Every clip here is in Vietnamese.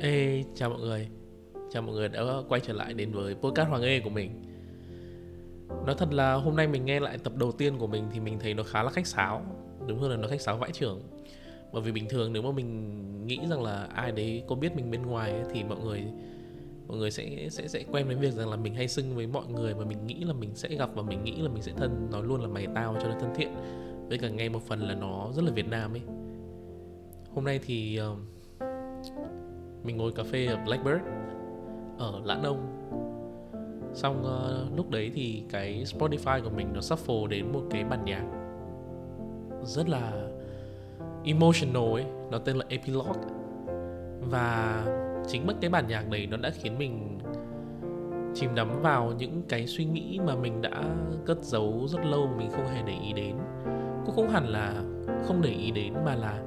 Ê, chào mọi người. Chào mọi người đã quay trở lại đến với podcast Hoàng E của mình. Nói thật là hôm nay mình nghe lại tập đầu tiên của mình thì mình thấy nó khá là khách sáo. Đúng hơn là nó khách sáo vãi chưởng. Bởi vì bình thường nếu mà mình nghĩ rằng là ai đấy có biết mình bên ngoài ấy, thì mọi người sẽ quen với việc rằng là mình hay xưng với mọi người mà mình nghĩ là mình sẽ gặp và mình nghĩ là mình sẽ nói luôn là mày tao cho nó thân thiện. Với cả nghe một phần là nó rất là Việt Nam ấy. Hôm nay thì mình ngồi cà phê ở Blackbird ở Lãn Ông. Xong lúc đấy thì cái Spotify của mình nó shuffle đến một cái bản nhạc rất là emotional ấy, nó tên là Epilogue. Và chính mất cái bản nhạc đấy nó đã khiến mình chìm đắm vào những cái suy nghĩ mà mình đã cất giấu rất lâu mà mình không hề để ý đến. Cũng không hẳn là không để ý đến mà là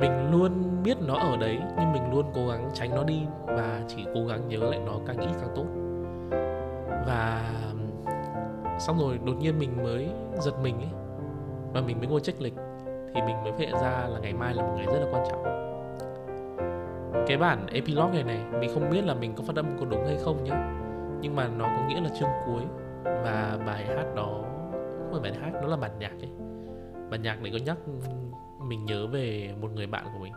mình luôn biết nó ở đấy nhưng mình luôn cố gắng tránh nó đi và chỉ cố gắng nhớ lại nó càng ít càng tốt. Và xong rồi đột nhiên mình mới giật mình ấy, và mình mới ngồi check lịch thì mình mới phát hiện ra là ngày mai là một ngày rất là quan trọng. Cái bản Epilogue này mình không biết là mình có phát âm có đúng hay không nhé, nhưng mà nó có nghĩa là chương cuối. Và bài hát đó không phải bài hát, nó là bản nhạc ấy. Bản nhạc này có nhắc mình nhớ về một người bạn của mình.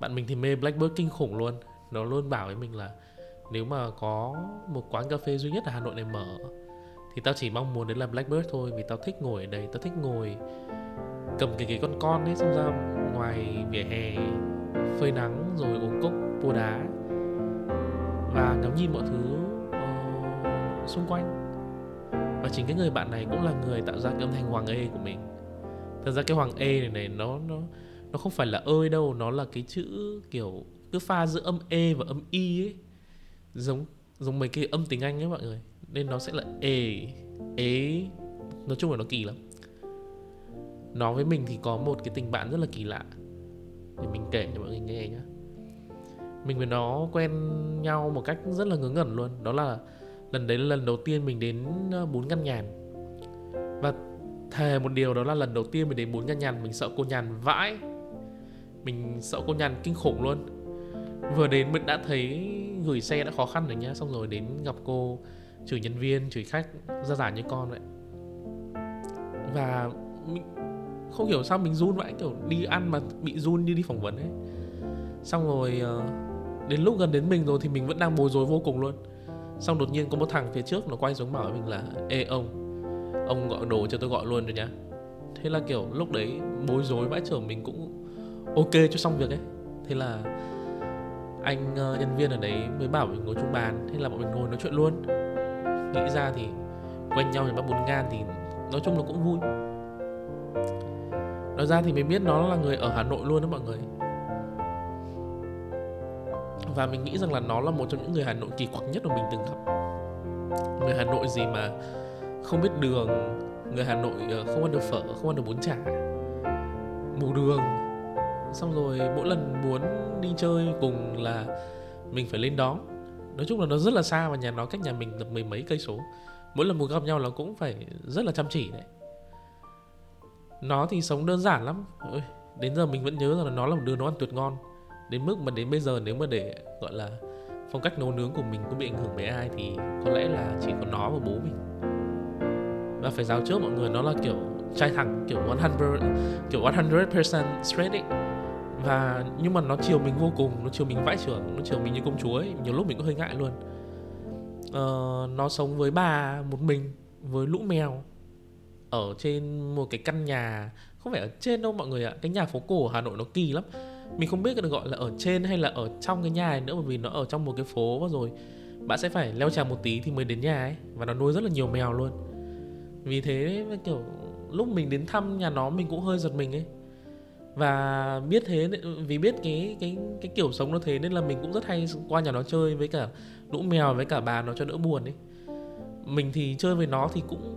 Bạn mình thì mê Blackbird kinh khủng luôn. Nó luôn bảo với mình là nếu mà có một quán cà phê duy nhất ở Hà Nội này mở thì tao chỉ mong muốn đến là Blackbird thôi, vì tao thích ngồi ở đấy, tao thích ngồi cầm cái ghế con ấy, xong ra ngoài vỉa hè phơi nắng rồi uống cốc pô đá và ngắm nhìn mọi thứ xung quanh. Và chính cái người bạn này cũng là người tạo ra cái âm thanh Hoàng E của mình. Thật ra cái Hoàng E này nó không phải là ơi đâu, nó là cái chữ kiểu cứ pha giữa âm E và âm I ấy, giống mấy cái âm tiếng Anh ấy mọi người, nên nó sẽ là E ế. Nói chung là nó kỳ lắm. Nó với mình thì có một cái tình bạn rất là kỳ lạ để mình kể cho mọi người nghe nhá. Mình với nó quen nhau một cách rất là ngớ ngẩn luôn. Đó là lần đấy là lần đầu tiên mình đến bún Ngăn Nhàn. Và thề một điều đó là lần đầu tiên mình đến bún Ngăn Nhàn mình sợ cô nhàn vãi. Mình sợ cô nhàn kinh khủng luôn. Vừa đến mình đã thấy gửi xe đã khó khăn rồi nhá, xong rồi đến gặp cô chửi nhân viên, chửi khách ra giả như con vậy. Và mình không hiểu sao mình run vãi, kiểu đi ăn mà bị run như đi phỏng vấn ấy. Xong rồi đến lúc gần đến mình rồi thì mình vẫn đang bối rối vô cùng luôn. Xong đột nhiên có một thằng phía trước nó quay xuống bảo với mình là ê ông gọi đồ cho tôi gọi luôn rồi nhá. Thế là kiểu lúc đấy bối rối vãi chưởng, mình cũng ok cho xong việc ấy. Thế là anh nhân viên ở đấy mới bảo mình ngồi chung bàn, thế là bọn mình ngồi nói chuyện luôn. Nghĩ ra thì quanh nhau thì bắt bún ngan thì nói chung là cũng vui. Nói ra thì mình biết nó là người ở Hà Nội luôn đó mọi người. Và mình nghĩ rằng là nó là một trong những người Hà Nội kỳ quặc nhất mà mình từng gặp. Người Hà Nội gì mà không biết đường, người Hà Nội không ăn được phở, không ăn được bún chả, mù đường. Xong rồi mỗi lần muốn đi chơi cùng là mình phải lên đón. Nói chung là nó rất là xa và nhà nó cách nhà mình tầm mười mấy cây số. Mỗi lần muốn gặp nhau nó cũng phải rất là chăm chỉ đấy. Nó thì sống đơn giản lắm. Ôi, đến giờ mình vẫn nhớ rằng là nó là một đứa nấu ăn tuyệt ngon. Đến mức mà đến bây giờ nếu mà để gọi là phong cách nấu nướng của mình có bị ảnh hưởng bởi ai thì có lẽ là chỉ có nó và bố mình. Và phải giáo trước mọi người, nó là kiểu trai thẳng, kiểu 100% straight ấy. Và nhưng mà nó chiều mình vô cùng, nó chiều mình vãi chưởng, nó chiều mình như công chúa ấy. Nhiều lúc mình cũng hơi ngại luôn. Nó sống với bà một mình, với lũ mèo, ở trên một cái căn nhà. Không phải ở trên đâu mọi người ạ. Cái nhà phố cổ ở Hà Nội nó kỳ lắm. Mình không biết được gọi là ở trên hay là ở trong cái nhà này nữa, bởi vì nó ở trong một cái phố rồi bạn sẽ phải leo trèo một tí thì mới đến nhà ấy. Và nó nuôi rất là nhiều mèo luôn. Vì thế kiểu lúc mình đến thăm nhà nó mình cũng hơi giật mình ấy. Và biết thế, vì biết cái kiểu sống nó thế nên là mình cũng rất hay qua nhà nó chơi với cả lũ mèo với cả bà nó cho đỡ buồn ấy. Mình thì chơi với nó thì cũng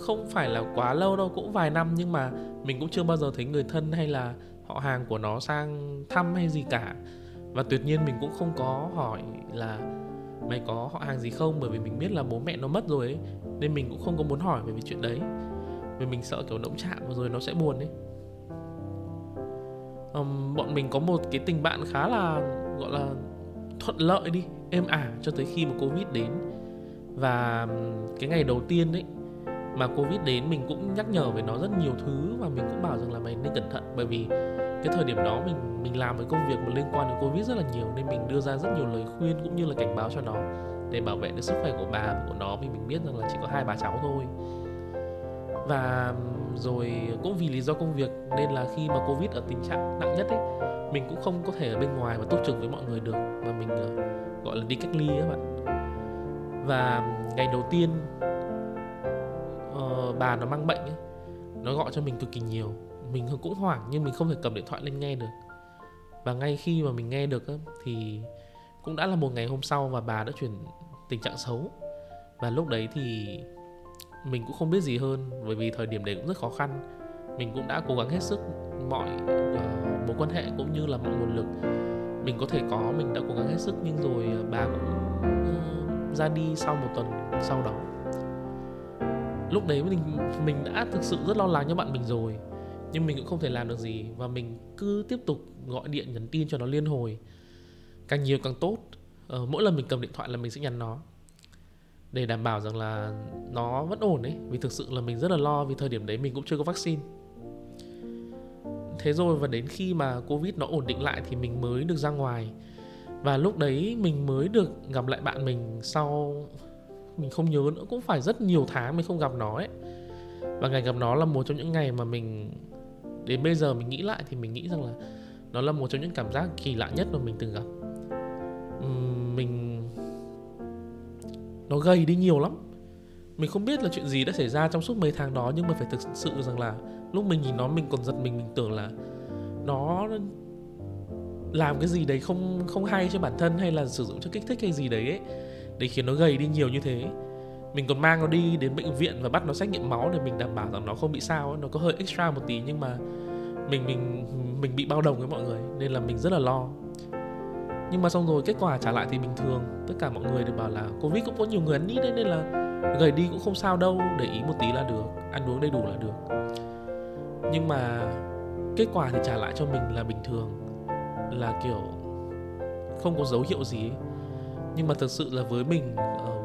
không phải là quá lâu đâu, cũng vài năm, nhưng mà mình cũng chưa bao giờ thấy người thân hay là họ hàng của nó sang thăm hay gì cả. Và tuyệt nhiên mình cũng không có hỏi là mày có họ hàng gì không, bởi vì mình biết là bố mẹ nó mất rồi ấy, nên mình cũng không có muốn hỏi về cái chuyện đấy, vì mình sợ kiểu động chạm rồi nó sẽ buồn ấy. bọn mình có một cái tình bạn khá là gọi là thuận lợi đi, êm ả cho tới khi mà Covid đến. Và cái ngày đầu tiên ấy mà Covid đến, mình cũng nhắc nhở về nó rất nhiều thứ, và mình cũng bảo rằng là mày nên cẩn thận, bởi vì cái thời điểm đó mình làm với công việc mà liên quan đến Covid rất là nhiều, nên mình đưa ra rất nhiều lời khuyên cũng như là cảnh báo cho nó để bảo vệ được sức khỏe của bà và của nó, vì mình biết rằng là chỉ có 2 bà cháu thôi. Và rồi cũng vì lý do công việc nên là khi mà Covid ở tình trạng nặng nhất ấy, mình cũng không có thể ở bên ngoài và túc trực với mọi người được, và mình gọi là đi cách ly các bạn. Và ngày đầu tiên bà nó mang bệnh ấy, nó gọi cho mình cực kỳ nhiều. Mình cũng hoảng nhưng mình không thể cầm điện thoại lên nghe được. Và ngay khi mà mình nghe được thì cũng đã là một ngày hôm sau, và bà đã chuyển tình trạng xấu. Và lúc đấy thì mình cũng không biết gì hơn, bởi vì thời điểm đấy cũng rất khó khăn. Mình cũng đã cố gắng hết sức mọi mối quan hệ cũng như là mọi nguồn lực mình có thể có, mình đã cố gắng hết sức. Nhưng rồi bà cũng ra đi sau 1 tuần sau đó. Lúc đấy mình đã thực sự rất lo lắng cho bạn mình rồi, nhưng mình cũng không thể làm được gì. Và mình cứ tiếp tục gọi điện, nhắn tin cho nó liên hồi, càng nhiều càng tốt. Mỗi lần mình cầm điện thoại là mình sẽ nhắn nó để đảm bảo rằng là nó vẫn ổn ấy, vì thực sự là mình rất là lo, vì thời điểm đấy mình cũng chưa có vaccine. Thế rồi và đến khi mà Covid nó ổn định lại thì mình mới được ra ngoài. Và lúc đấy mình mới được gặp lại bạn mình sau, mình không nhớ nữa, cũng phải rất nhiều tháng mình không gặp nó ấy. Và ngày gặp nó là một trong những ngày mà mình, đến bây giờ mình nghĩ lại thì mình nghĩ rằng là nó là một trong những cảm giác kỳ lạ nhất mà mình từng gặp. Nó gầy đi nhiều lắm. Mình không biết là chuyện gì đã xảy ra trong suốt mấy tháng đó, nhưng mà phải thực sự rằng là lúc mình nhìn nó, mình còn giật mình. Mình tưởng là nó làm cái gì đấy không hay cho bản thân, hay là sử dụng chất kích thích hay gì đấy ấy, để khiến nó gầy đi nhiều như thế. Mình còn mang nó đi đến bệnh viện và bắt nó xét nghiệm máu để mình đảm bảo rằng nó không bị sao ấy. Nó có hơi extra một tí, nhưng mà mình bị bao đồng với mọi người nên là mình rất là lo. Nhưng mà xong rồi kết quả trả lại thì bình thường. Tất cả mọi người đều bảo là Covid cũng có nhiều người ăn ít đấy, nên là gầy đi cũng không sao đâu, để ý một tí là được, ăn uống đầy đủ là được. Nhưng mà kết quả thì trả lại cho mình là bình thường, là kiểu không có dấu hiệu gì ấy. Nhưng mà thực sự là với mình,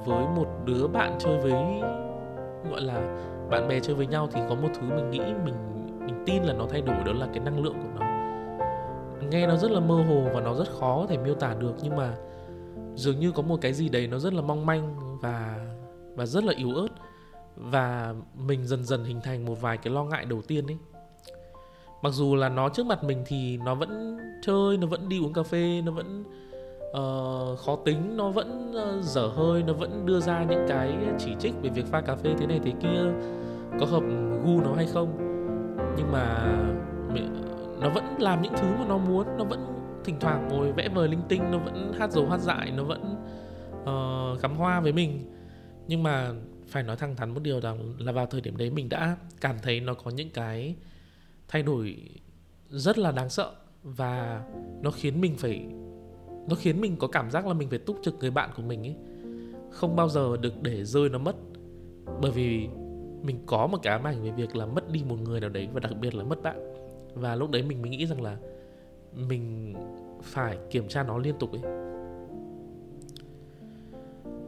với một đứa bạn chơi với, gọi là bạn bè chơi với nhau, thì có một thứ mình nghĩ, mình tin là nó thay đổi, đó là cái năng lượng của nó. Nghe nó rất là mơ hồ và nó rất khó có thể miêu tả được, nhưng mà dường như có một cái gì đấy nó rất là mong manh và rất là yếu ớt. Và mình dần dần hình thành một vài cái lo ngại đầu tiên ấy. Mặc dù là nó trước mặt mình thì nó vẫn chơi, nó vẫn đi uống cà phê, nó vẫn khó tính, nó vẫn dở hơi, nó vẫn đưa ra những cái chỉ trích về việc pha cà phê thế này thế kia, có hợp gu nó hay không. Nhưng mà nó vẫn làm những thứ mà nó muốn, nó vẫn thỉnh thoảng ngồi vẽ vời linh tinh, nó vẫn hát dầu hát dại, nó vẫn cắm hoa với mình. Nhưng mà phải nói thẳng thắn một điều rằng là vào thời điểm đấy mình đã cảm thấy nó có những cái thay đổi rất là đáng sợ, và nó khiến mình có cảm giác là mình phải túc trực người bạn của mình ấy, không bao giờ được để rơi nó mất. Bởi vì mình có một cái ám ảnh về việc là mất đi một người nào đấy, và đặc biệt là mất bạn. Và lúc đấy mình nghĩ rằng là mình phải kiểm tra nó liên tục ấy.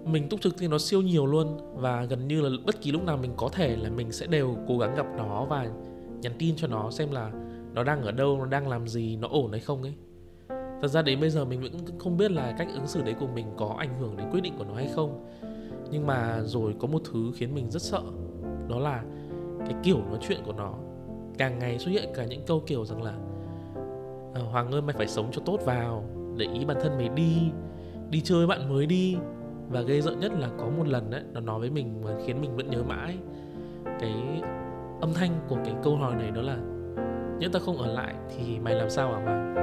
Mình túc trực thì nó siêu nhiều luôn, và gần như là bất kỳ lúc nào mình có thể là mình sẽ đều cố gắng gặp nó và nhắn tin cho nó xem là nó đang ở đâu, nó đang làm gì, nó ổn hay không ấy. Thật ra đến bây giờ mình vẫn không biết là cách ứng xử đấy của mình có ảnh hưởng đến quyết định của nó hay không. Nhưng mà rồi có một thứ khiến mình rất sợ, đó là cái kiểu nói chuyện của nó. Càng ngày xuất hiện cả những câu kiểu rằng là Hoàng ơi, mày phải sống cho tốt vào, để ý bản thân mày đi, đi chơi với bạn mới đi. Và ghê rợn nhất là có một lần ấy, nó nói với mình mà khiến mình vẫn nhớ mãi cái âm thanh của cái câu hỏi này, đó là nếu ta không ở lại thì mày làm sao hả Hoàng?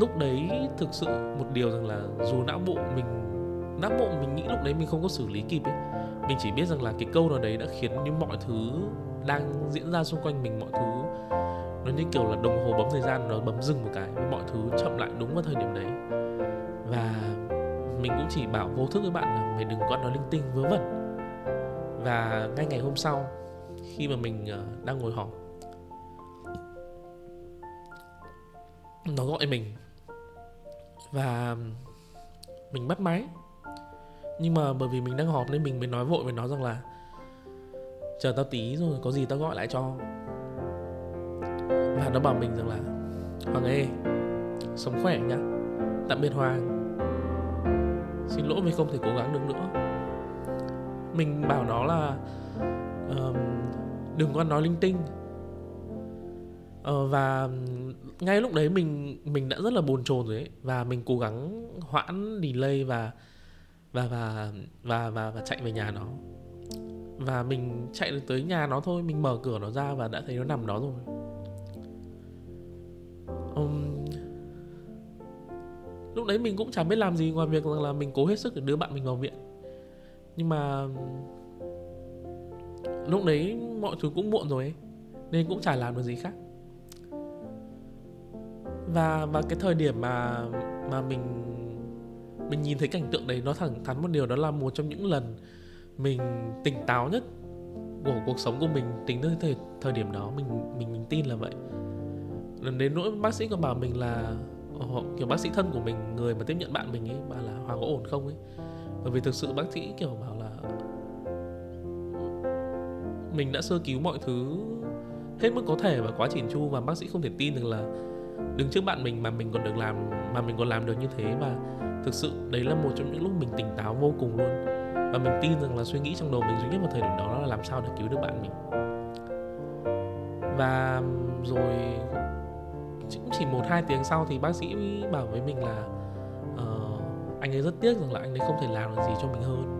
Lúc đấy thực sự một điều rằng là dù não bộ mình nghĩ lúc đấy mình không có xử lý kịp ấy. Mình chỉ biết rằng là cái câu nói đấy đã khiến những mọi thứ đang diễn ra xung quanh mình, mọi thứ nó như kiểu là đồng hồ bấm thời gian, nó bấm dừng một cái, mọi thứ chậm lại đúng vào thời điểm đấy. Và mình cũng chỉ bảo vô thức với bạn là mày đừng có nói linh tinh vớ vẩn. Và ngay ngày hôm sau, khi mà mình đang ngồi họp, nó gọi mình và mình bắt máy. Nhưng mà bởi vì mình đang họp nên mình mới nói vội với nó rằng là chờ tao tí rồi có gì tao gọi lại cho. Và nó bảo mình rằng là Hoàng E, sống khỏe nhá, tạm biệt Hoàng, xin lỗi vì không thể cố gắng được nữa. Mình bảo nó là đừng có nói linh tinh. Và ngay lúc đấy mình đã rất là bồn chồn rồi ấy. Và mình cố gắng hoãn delay và chạy về nhà nó. Và mình chạy tới nhà nó thôi, mình mở cửa nó ra và đã thấy nó nằm đó rồi. Lúc đấy mình cũng chẳng biết làm gì ngoài việc là mình cố hết sức để đưa bạn mình vào viện. Nhưng mà lúc đấy mọi thứ cũng muộn rồi ấy, nên cũng chả làm được gì khác. Và cái thời điểm mà mình nhìn thấy cảnh tượng đấy, nó thẳng thắn một điều, đó là một trong những lần mình tỉnh táo nhất của cuộc sống của mình tính tới thời điểm đó. Mình tin là vậy. Lần đến nỗi bác sĩ còn bảo mình là kiểu bác sĩ thân của mình, người mà tiếp nhận bạn mình ấy, bảo là Hoàng có ổn không ấy. Bởi vì thực sự bác sĩ kiểu bảo là mình đã sơ cứu mọi thứ hết mức có thể và quá chỉn chu, và bác sĩ không thể tin được là đứng trước bạn mình mà mình còn làm được như thế. Và thực sự đấy là một trong những lúc mình tỉnh táo vô cùng luôn. Và mình tin rằng là suy nghĩ trong đầu mình duy nhất vào thời điểm đó là làm sao để cứu được bạn mình. Và rồi chỉ 1-2 tiếng sau thì bác sĩ bảo với mình là anh ấy rất tiếc rằng là anh ấy không thể làm được gì cho mình hơn.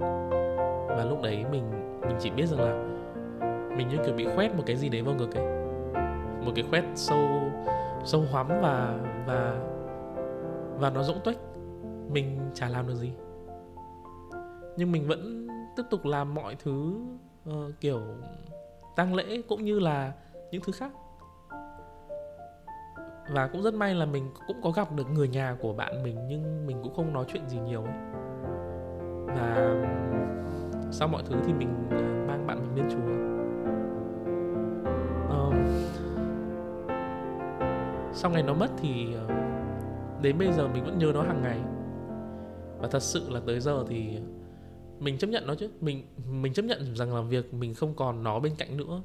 Và lúc đấy mình chỉ biết rằng là mình như kiểu bị khoét một cái gì đấy vào ngực ấy, một cái khoét sâu hoắm và nó rỗng tuếch. Mình chả làm được gì, nhưng mình vẫn tiếp tục làm mọi thứ kiểu tang lễ cũng như là những thứ khác. Và cũng rất may là mình cũng có gặp được người nhà của bạn mình, nhưng mình cũng không nói chuyện gì nhiều ấy. Và sau mọi thứ thì mình mang bạn mình lên chùa. Sau ngày nó mất thì đến bây giờ mình vẫn nhớ nó hàng ngày. Và thật sự là tới giờ thì mình chấp nhận nó chứ. Mình chấp nhận rằng là việc mình không còn nó bên cạnh nữa.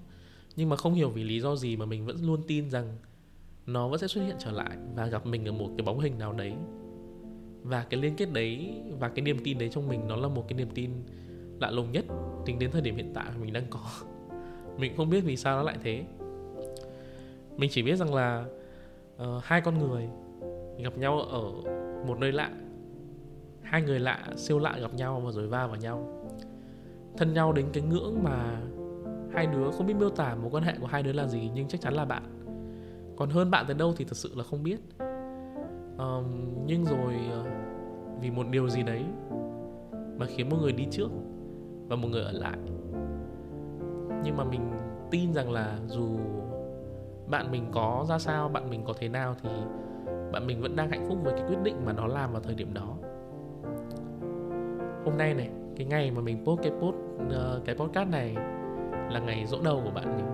Nhưng mà không hiểu vì lý do gì mà mình vẫn luôn tin rằng nó vẫn sẽ xuất hiện trở lại và gặp mình ở một cái bóng hình nào đấy. Và cái liên kết đấy và cái niềm tin đấy trong mình, nó là một cái niềm tin lạ lùng nhất tính đến thời điểm hiện tại mình đang có. Mình không biết vì sao nó lại thế. Mình chỉ biết rằng là hai con người gặp nhau ở một nơi lạ, hai người lạ siêu lạ gặp nhau và rồi va vào nhau, thân nhau đến cái ngưỡng mà hai đứa không biết miêu tả mối quan hệ của hai đứa là gì, nhưng chắc chắn là bạn. Còn hơn bạn tới đâu thì thật sự là không biết. Nhưng rồi vì một điều gì đấy mà khiến một người đi trước và một người ở lại. Nhưng mà mình tin rằng là dù bạn mình có ra sao, bạn mình có thế nào, thì bạn mình vẫn đang hạnh phúc với cái quyết định mà nó làm vào thời điểm đó. Hôm nay này, cái ngày mà mình post cái podcast này là ngày giỗ đầu của bạn mình.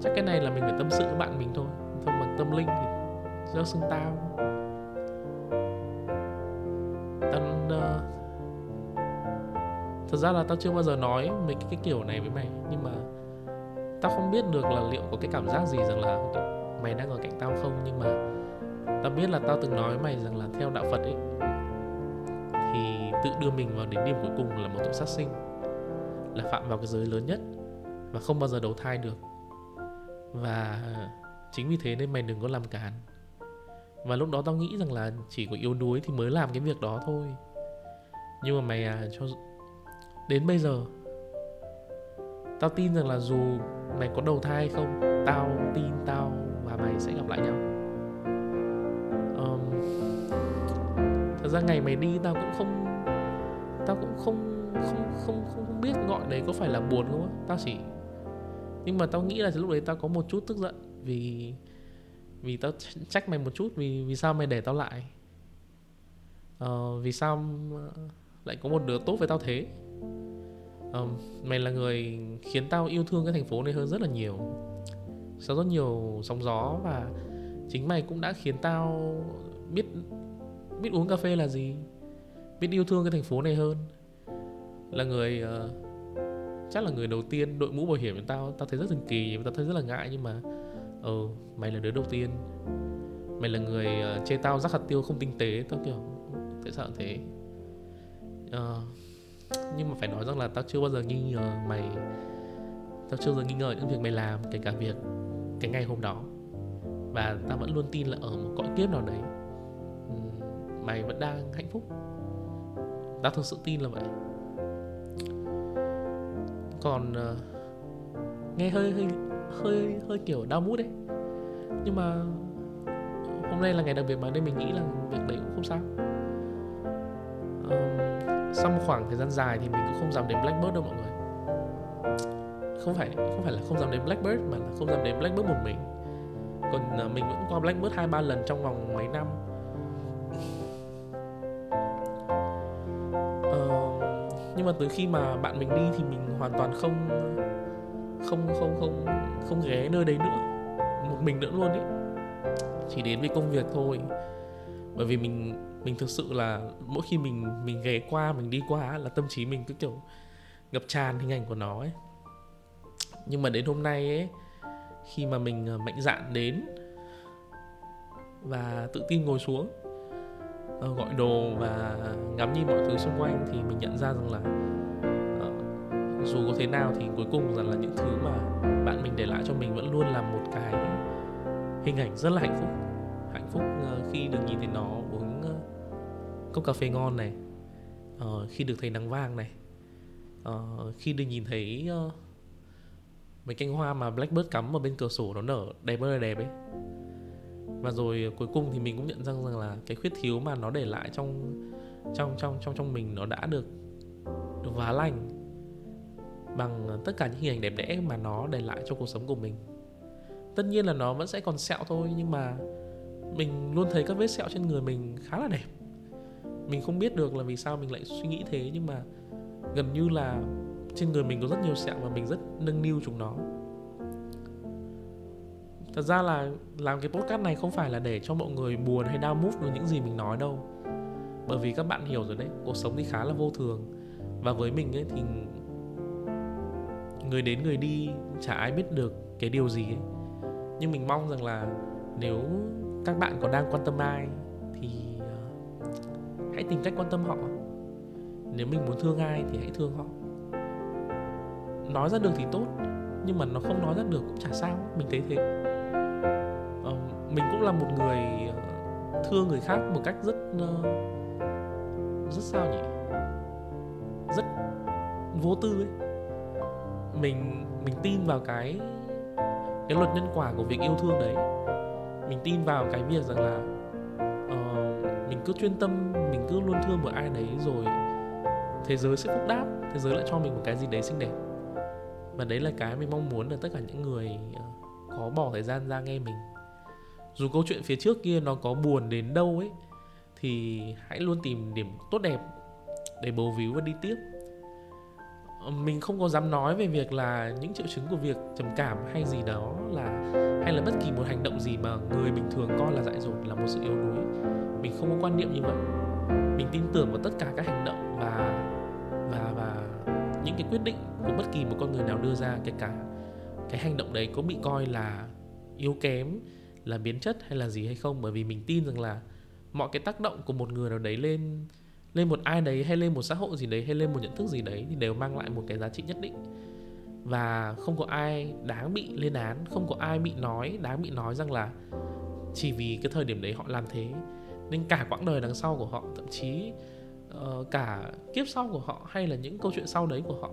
Chắc cái này là mình phải tâm sự với bạn mình thôi. Thôi mà tâm linh thì do xưng tao. Thật ra là tao chưa bao giờ nói mấy cái kiểu này với mày. Nhưng mà tao không biết được là liệu có cái cảm giác gì rằng là mày đang ở cạnh tao không. Nhưng mà tao biết là tao từng nói với mày rằng là theo đạo Phật ấy, thì tự đưa mình vào đến điểm cuối cùng là một tội sát sinh, là phạm vào cái giới lớn nhất và không bao giờ đầu thai được. Và chính vì thế nên mày đừng có làm càn. Và lúc đó tao nghĩ rằng là chỉ có yếu đuối thì mới làm cái việc đó thôi. Nhưng mà mày cho đến bây giờ, tao tin rằng là dù mày có đầu thai hay không, tao tin tao và mày sẽ gặp lại nhau. Thật ra ngày mày đi tao cũng không biết gọi đấy có phải là buồn không á. Tao chỉ, nhưng mà tao nghĩ là lúc đấy tao có một chút tức giận vì tao trách mày một chút vì sao mày để tao lại, vì sao lại có một đứa tốt với tao thế. Mày là người khiến tao yêu thương cái thành phố này hơn rất là nhiều. Sẽ rất nhiều sóng gió, và chính mày cũng đã khiến tao biết uống cà phê là gì, biết yêu thương cái thành phố này hơn. Là người chắc là người đầu tiên đội mũ bảo hiểm của tao. Tao thấy rất thần kỳ, tao thấy rất là ngại, nhưng mà mày là đứa đầu tiên. Mày là người chê tao rắc hạt tiêu không tinh tế. Tao kiểu tại sao thế? Nhưng mà phải nói rằng là tao chưa bao giờ nghi ngờ mày. Tao chưa bao giờ nghi ngờ những việc mày làm, kể cả việc cái ngày hôm đó. Và tao vẫn luôn tin là ở một cõi kiếp nào đấy mày vẫn đang hạnh phúc. Tao thực sự tin là vậy. Còn nghe hơi kiểu đau mút đấy, nhưng mà hôm nay là ngày đặc biệt mà, nên mình nghĩ là việc đấy cũng không sao. Sau một khoảng thời gian dài thì mình cũng không dám đến Blackbird đâu mọi người. Không phải là không dám đến Blackbird, mà là không dám đến Blackbird một mình. Còn mình vẫn qua Blackbird 2-3 lần trong vòng mấy năm. Nhưng mà từ khi mà bạn mình đi thì mình hoàn toàn không ghé nơi đấy nữa, một mình nữa luôn ấy. Chỉ đến vì công việc thôi. Bởi vì mình thực sự là mỗi khi mình ghé qua, mình đi qua là tâm trí mình cứ kiểu ngập tràn hình ảnh của nó ấy. Nhưng mà đến hôm nay ấy, khi mà mình mạnh dạn đến và tự tin ngồi xuống, gọi đồ và ngắm nhìn mọi thứ xung quanh, thì mình nhận ra rằng là dù có thế nào thì cuối cùng rằng là những thứ mà bạn mình để lại cho mình vẫn luôn là một cái hình ảnh rất là hạnh phúc. Hạnh phúc khi được nhìn thấy nó uống cốc cà phê ngon này, khi được thấy nắng vàng này, khi được nhìn thấy mấy cánh hoa mà Blackbird cắm ở bên cửa sổ nó nở đẹp ơi là đẹp ấy. Và rồi cuối cùng thì mình cũng nhận rằng là cái khuyết thiếu mà nó để lại trong mình nó đã được vá lành bằng tất cả những hình ảnh đẹp đẽ mà nó để lại cho cuộc sống của mình. Tất nhiên là nó vẫn sẽ còn sẹo thôi, nhưng mà mình luôn thấy các vết sẹo trên người mình khá là đẹp. Mình không biết được là vì sao mình lại suy nghĩ thế, nhưng mà gần như là trên người mình có rất nhiều sẹo và mình rất nâng niu chúng nó. Thật ra là làm cái podcast này không phải là để cho mọi người buồn hay down mood với những gì mình nói đâu. Bởi vì các bạn hiểu rồi đấy, cuộc sống thì khá là vô thường. Và với mình ấy thì người đến người đi, chả ai biết được cái điều gì ấy. Nhưng mình mong rằng là nếu các bạn còn đang quan tâm ai thì hãy tìm cách quan tâm họ. Nếu mình muốn thương ai thì hãy thương họ. Nói ra được thì tốt, nhưng mà nó không nói ra được cũng chả sao, mình thấy thế. Mình cũng là một người thương người khác một cách rất sao nhỉ, rất vô tư ấy. Mình tin vào cái luật nhân quả của việc yêu thương đấy. Mình tin vào cái việc rằng là mình cứ chuyên tâm, mình cứ luôn thương một ai đấy, rồi thế giới sẽ phúc đáp. Thế giới lại cho mình một cái gì đấy xinh đẹp. Và đấy là cái mình mong muốn là tất cả những người có bỏ thời gian ra nghe mình, dù câu chuyện phía trước kia nó có buồn đến đâu ấy, thì hãy luôn tìm điểm tốt đẹp để bấu víu và đi tiếp. Mình không có dám nói về việc là những triệu chứng của việc trầm cảm hay gì đó, là hay là bất kỳ một hành động gì mà người bình thường coi là dại dột, là một sự yếu đuối. Mình không có quan niệm như vậy. Mình tin tưởng vào tất cả các hành động và những cái quyết định của bất kỳ một con người nào đưa ra, kể cả cái hành động đấy có bị coi là yếu kém, là biến chất hay là gì hay không. Bởi vì mình tin rằng là mọi cái tác động của một người nào đấy lên một ai đấy, hay lên một xã hội gì đấy, hay lên một nhận thức gì đấy, thì đều mang lại một cái giá trị nhất định. Và không có ai đáng bị lên án, không có ai đáng bị nói rằng là chỉ vì cái thời điểm đấy họ làm thế, nên cả quãng đời đằng sau của họ, thậm chí cả kiếp sau của họ, hay là những câu chuyện sau đấy của họ,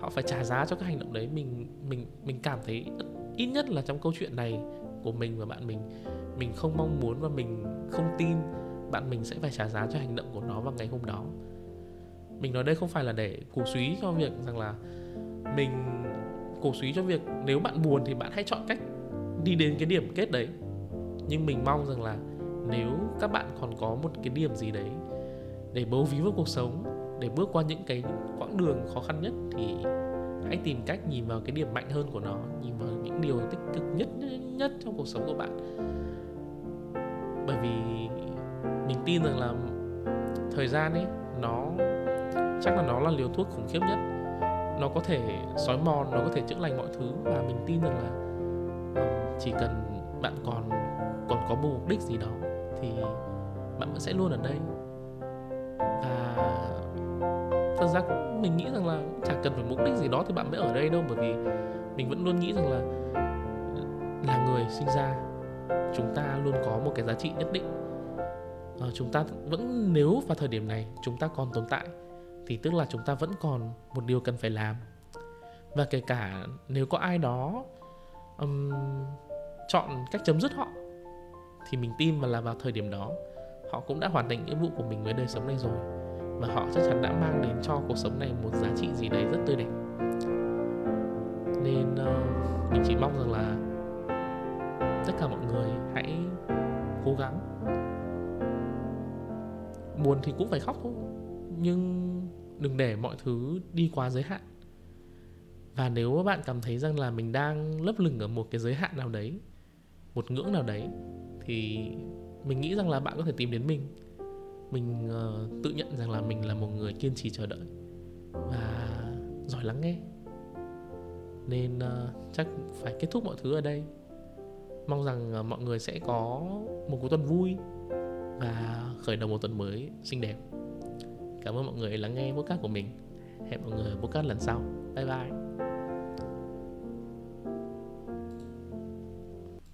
họ phải trả giá cho các hành động đấy. Mình cảm thấy ít nhất là trong câu chuyện này của mình và bạn mình không mong muốn và mình không tin bạn mình sẽ phải trả giá cho hành động của nó vào ngày hôm đó. Mình nói đây không phải là để cổ suý cho việc rằng là mình cổ suý cho việc nếu bạn buồn thì bạn hãy chọn cách đi đến cái điểm kết đấy. Nhưng mình mong rằng là nếu các bạn còn có một cái điểm gì đấy để bấu víu vào cuộc sống, để bước qua những cái quãng đường khó khăn nhất, thì Hãy tìm cách nhìn vào cái điểm mạnh hơn của nó, nhìn vào những điều tích cực nhất trong cuộc sống của bạn. Bởi vì mình tin rằng là thời gian ấy, nó chắc là nó là liều thuốc khủng khiếp nhất. Nó có thể xói mòn, nó có thể chữa lành mọi thứ. Và mình tin rằng là chỉ cần bạn còn có một mục đích gì đó thì bạn vẫn sẽ luôn ở đây. Và thật ra mình nghĩ rằng là chả cần phải mục đích gì đó thì bạn mới ở đây đâu. Bởi vì mình vẫn luôn nghĩ rằng là người sinh ra, chúng ta luôn có một cái giá trị nhất định. Chúng ta vẫn, nếu vào thời điểm này chúng ta còn tồn tại thì tức là chúng ta vẫn còn một điều cần phải làm. Và kể cả nếu có ai đó chọn cách chấm dứt họ, thì mình tin mà là vào thời điểm đó họ cũng đã hoàn thành nghĩa vụ của mình với đời sống này rồi. Và họ chắc chắn đã mang đến cho cuộc sống này một giá trị gì đấy rất tươi đẹp. Nên mình chỉ mong rằng là tất cả mọi người hãy cố gắng. Buồn thì cũng phải khóc thôi, nhưng đừng để mọi thứ đi quá giới hạn. Và nếu bạn cảm thấy rằng là mình đang lấp lửng ở một cái giới hạn nào đấy, một ngưỡng nào đấy, thì mình nghĩ rằng là bạn có thể tìm đến mình. Mình tự nhận rằng là mình là một người kiên trì chờ đợi và giỏi lắng nghe. Nên chắc phải kết thúc mọi thứ ở đây. Mong rằng mọi người sẽ có một cuối tuần vui và khởi đầu một tuần mới xinh đẹp. Cảm ơn mọi người lắng nghe podcast của mình. Hẹn mọi người ở podcast lần sau. Bye bye.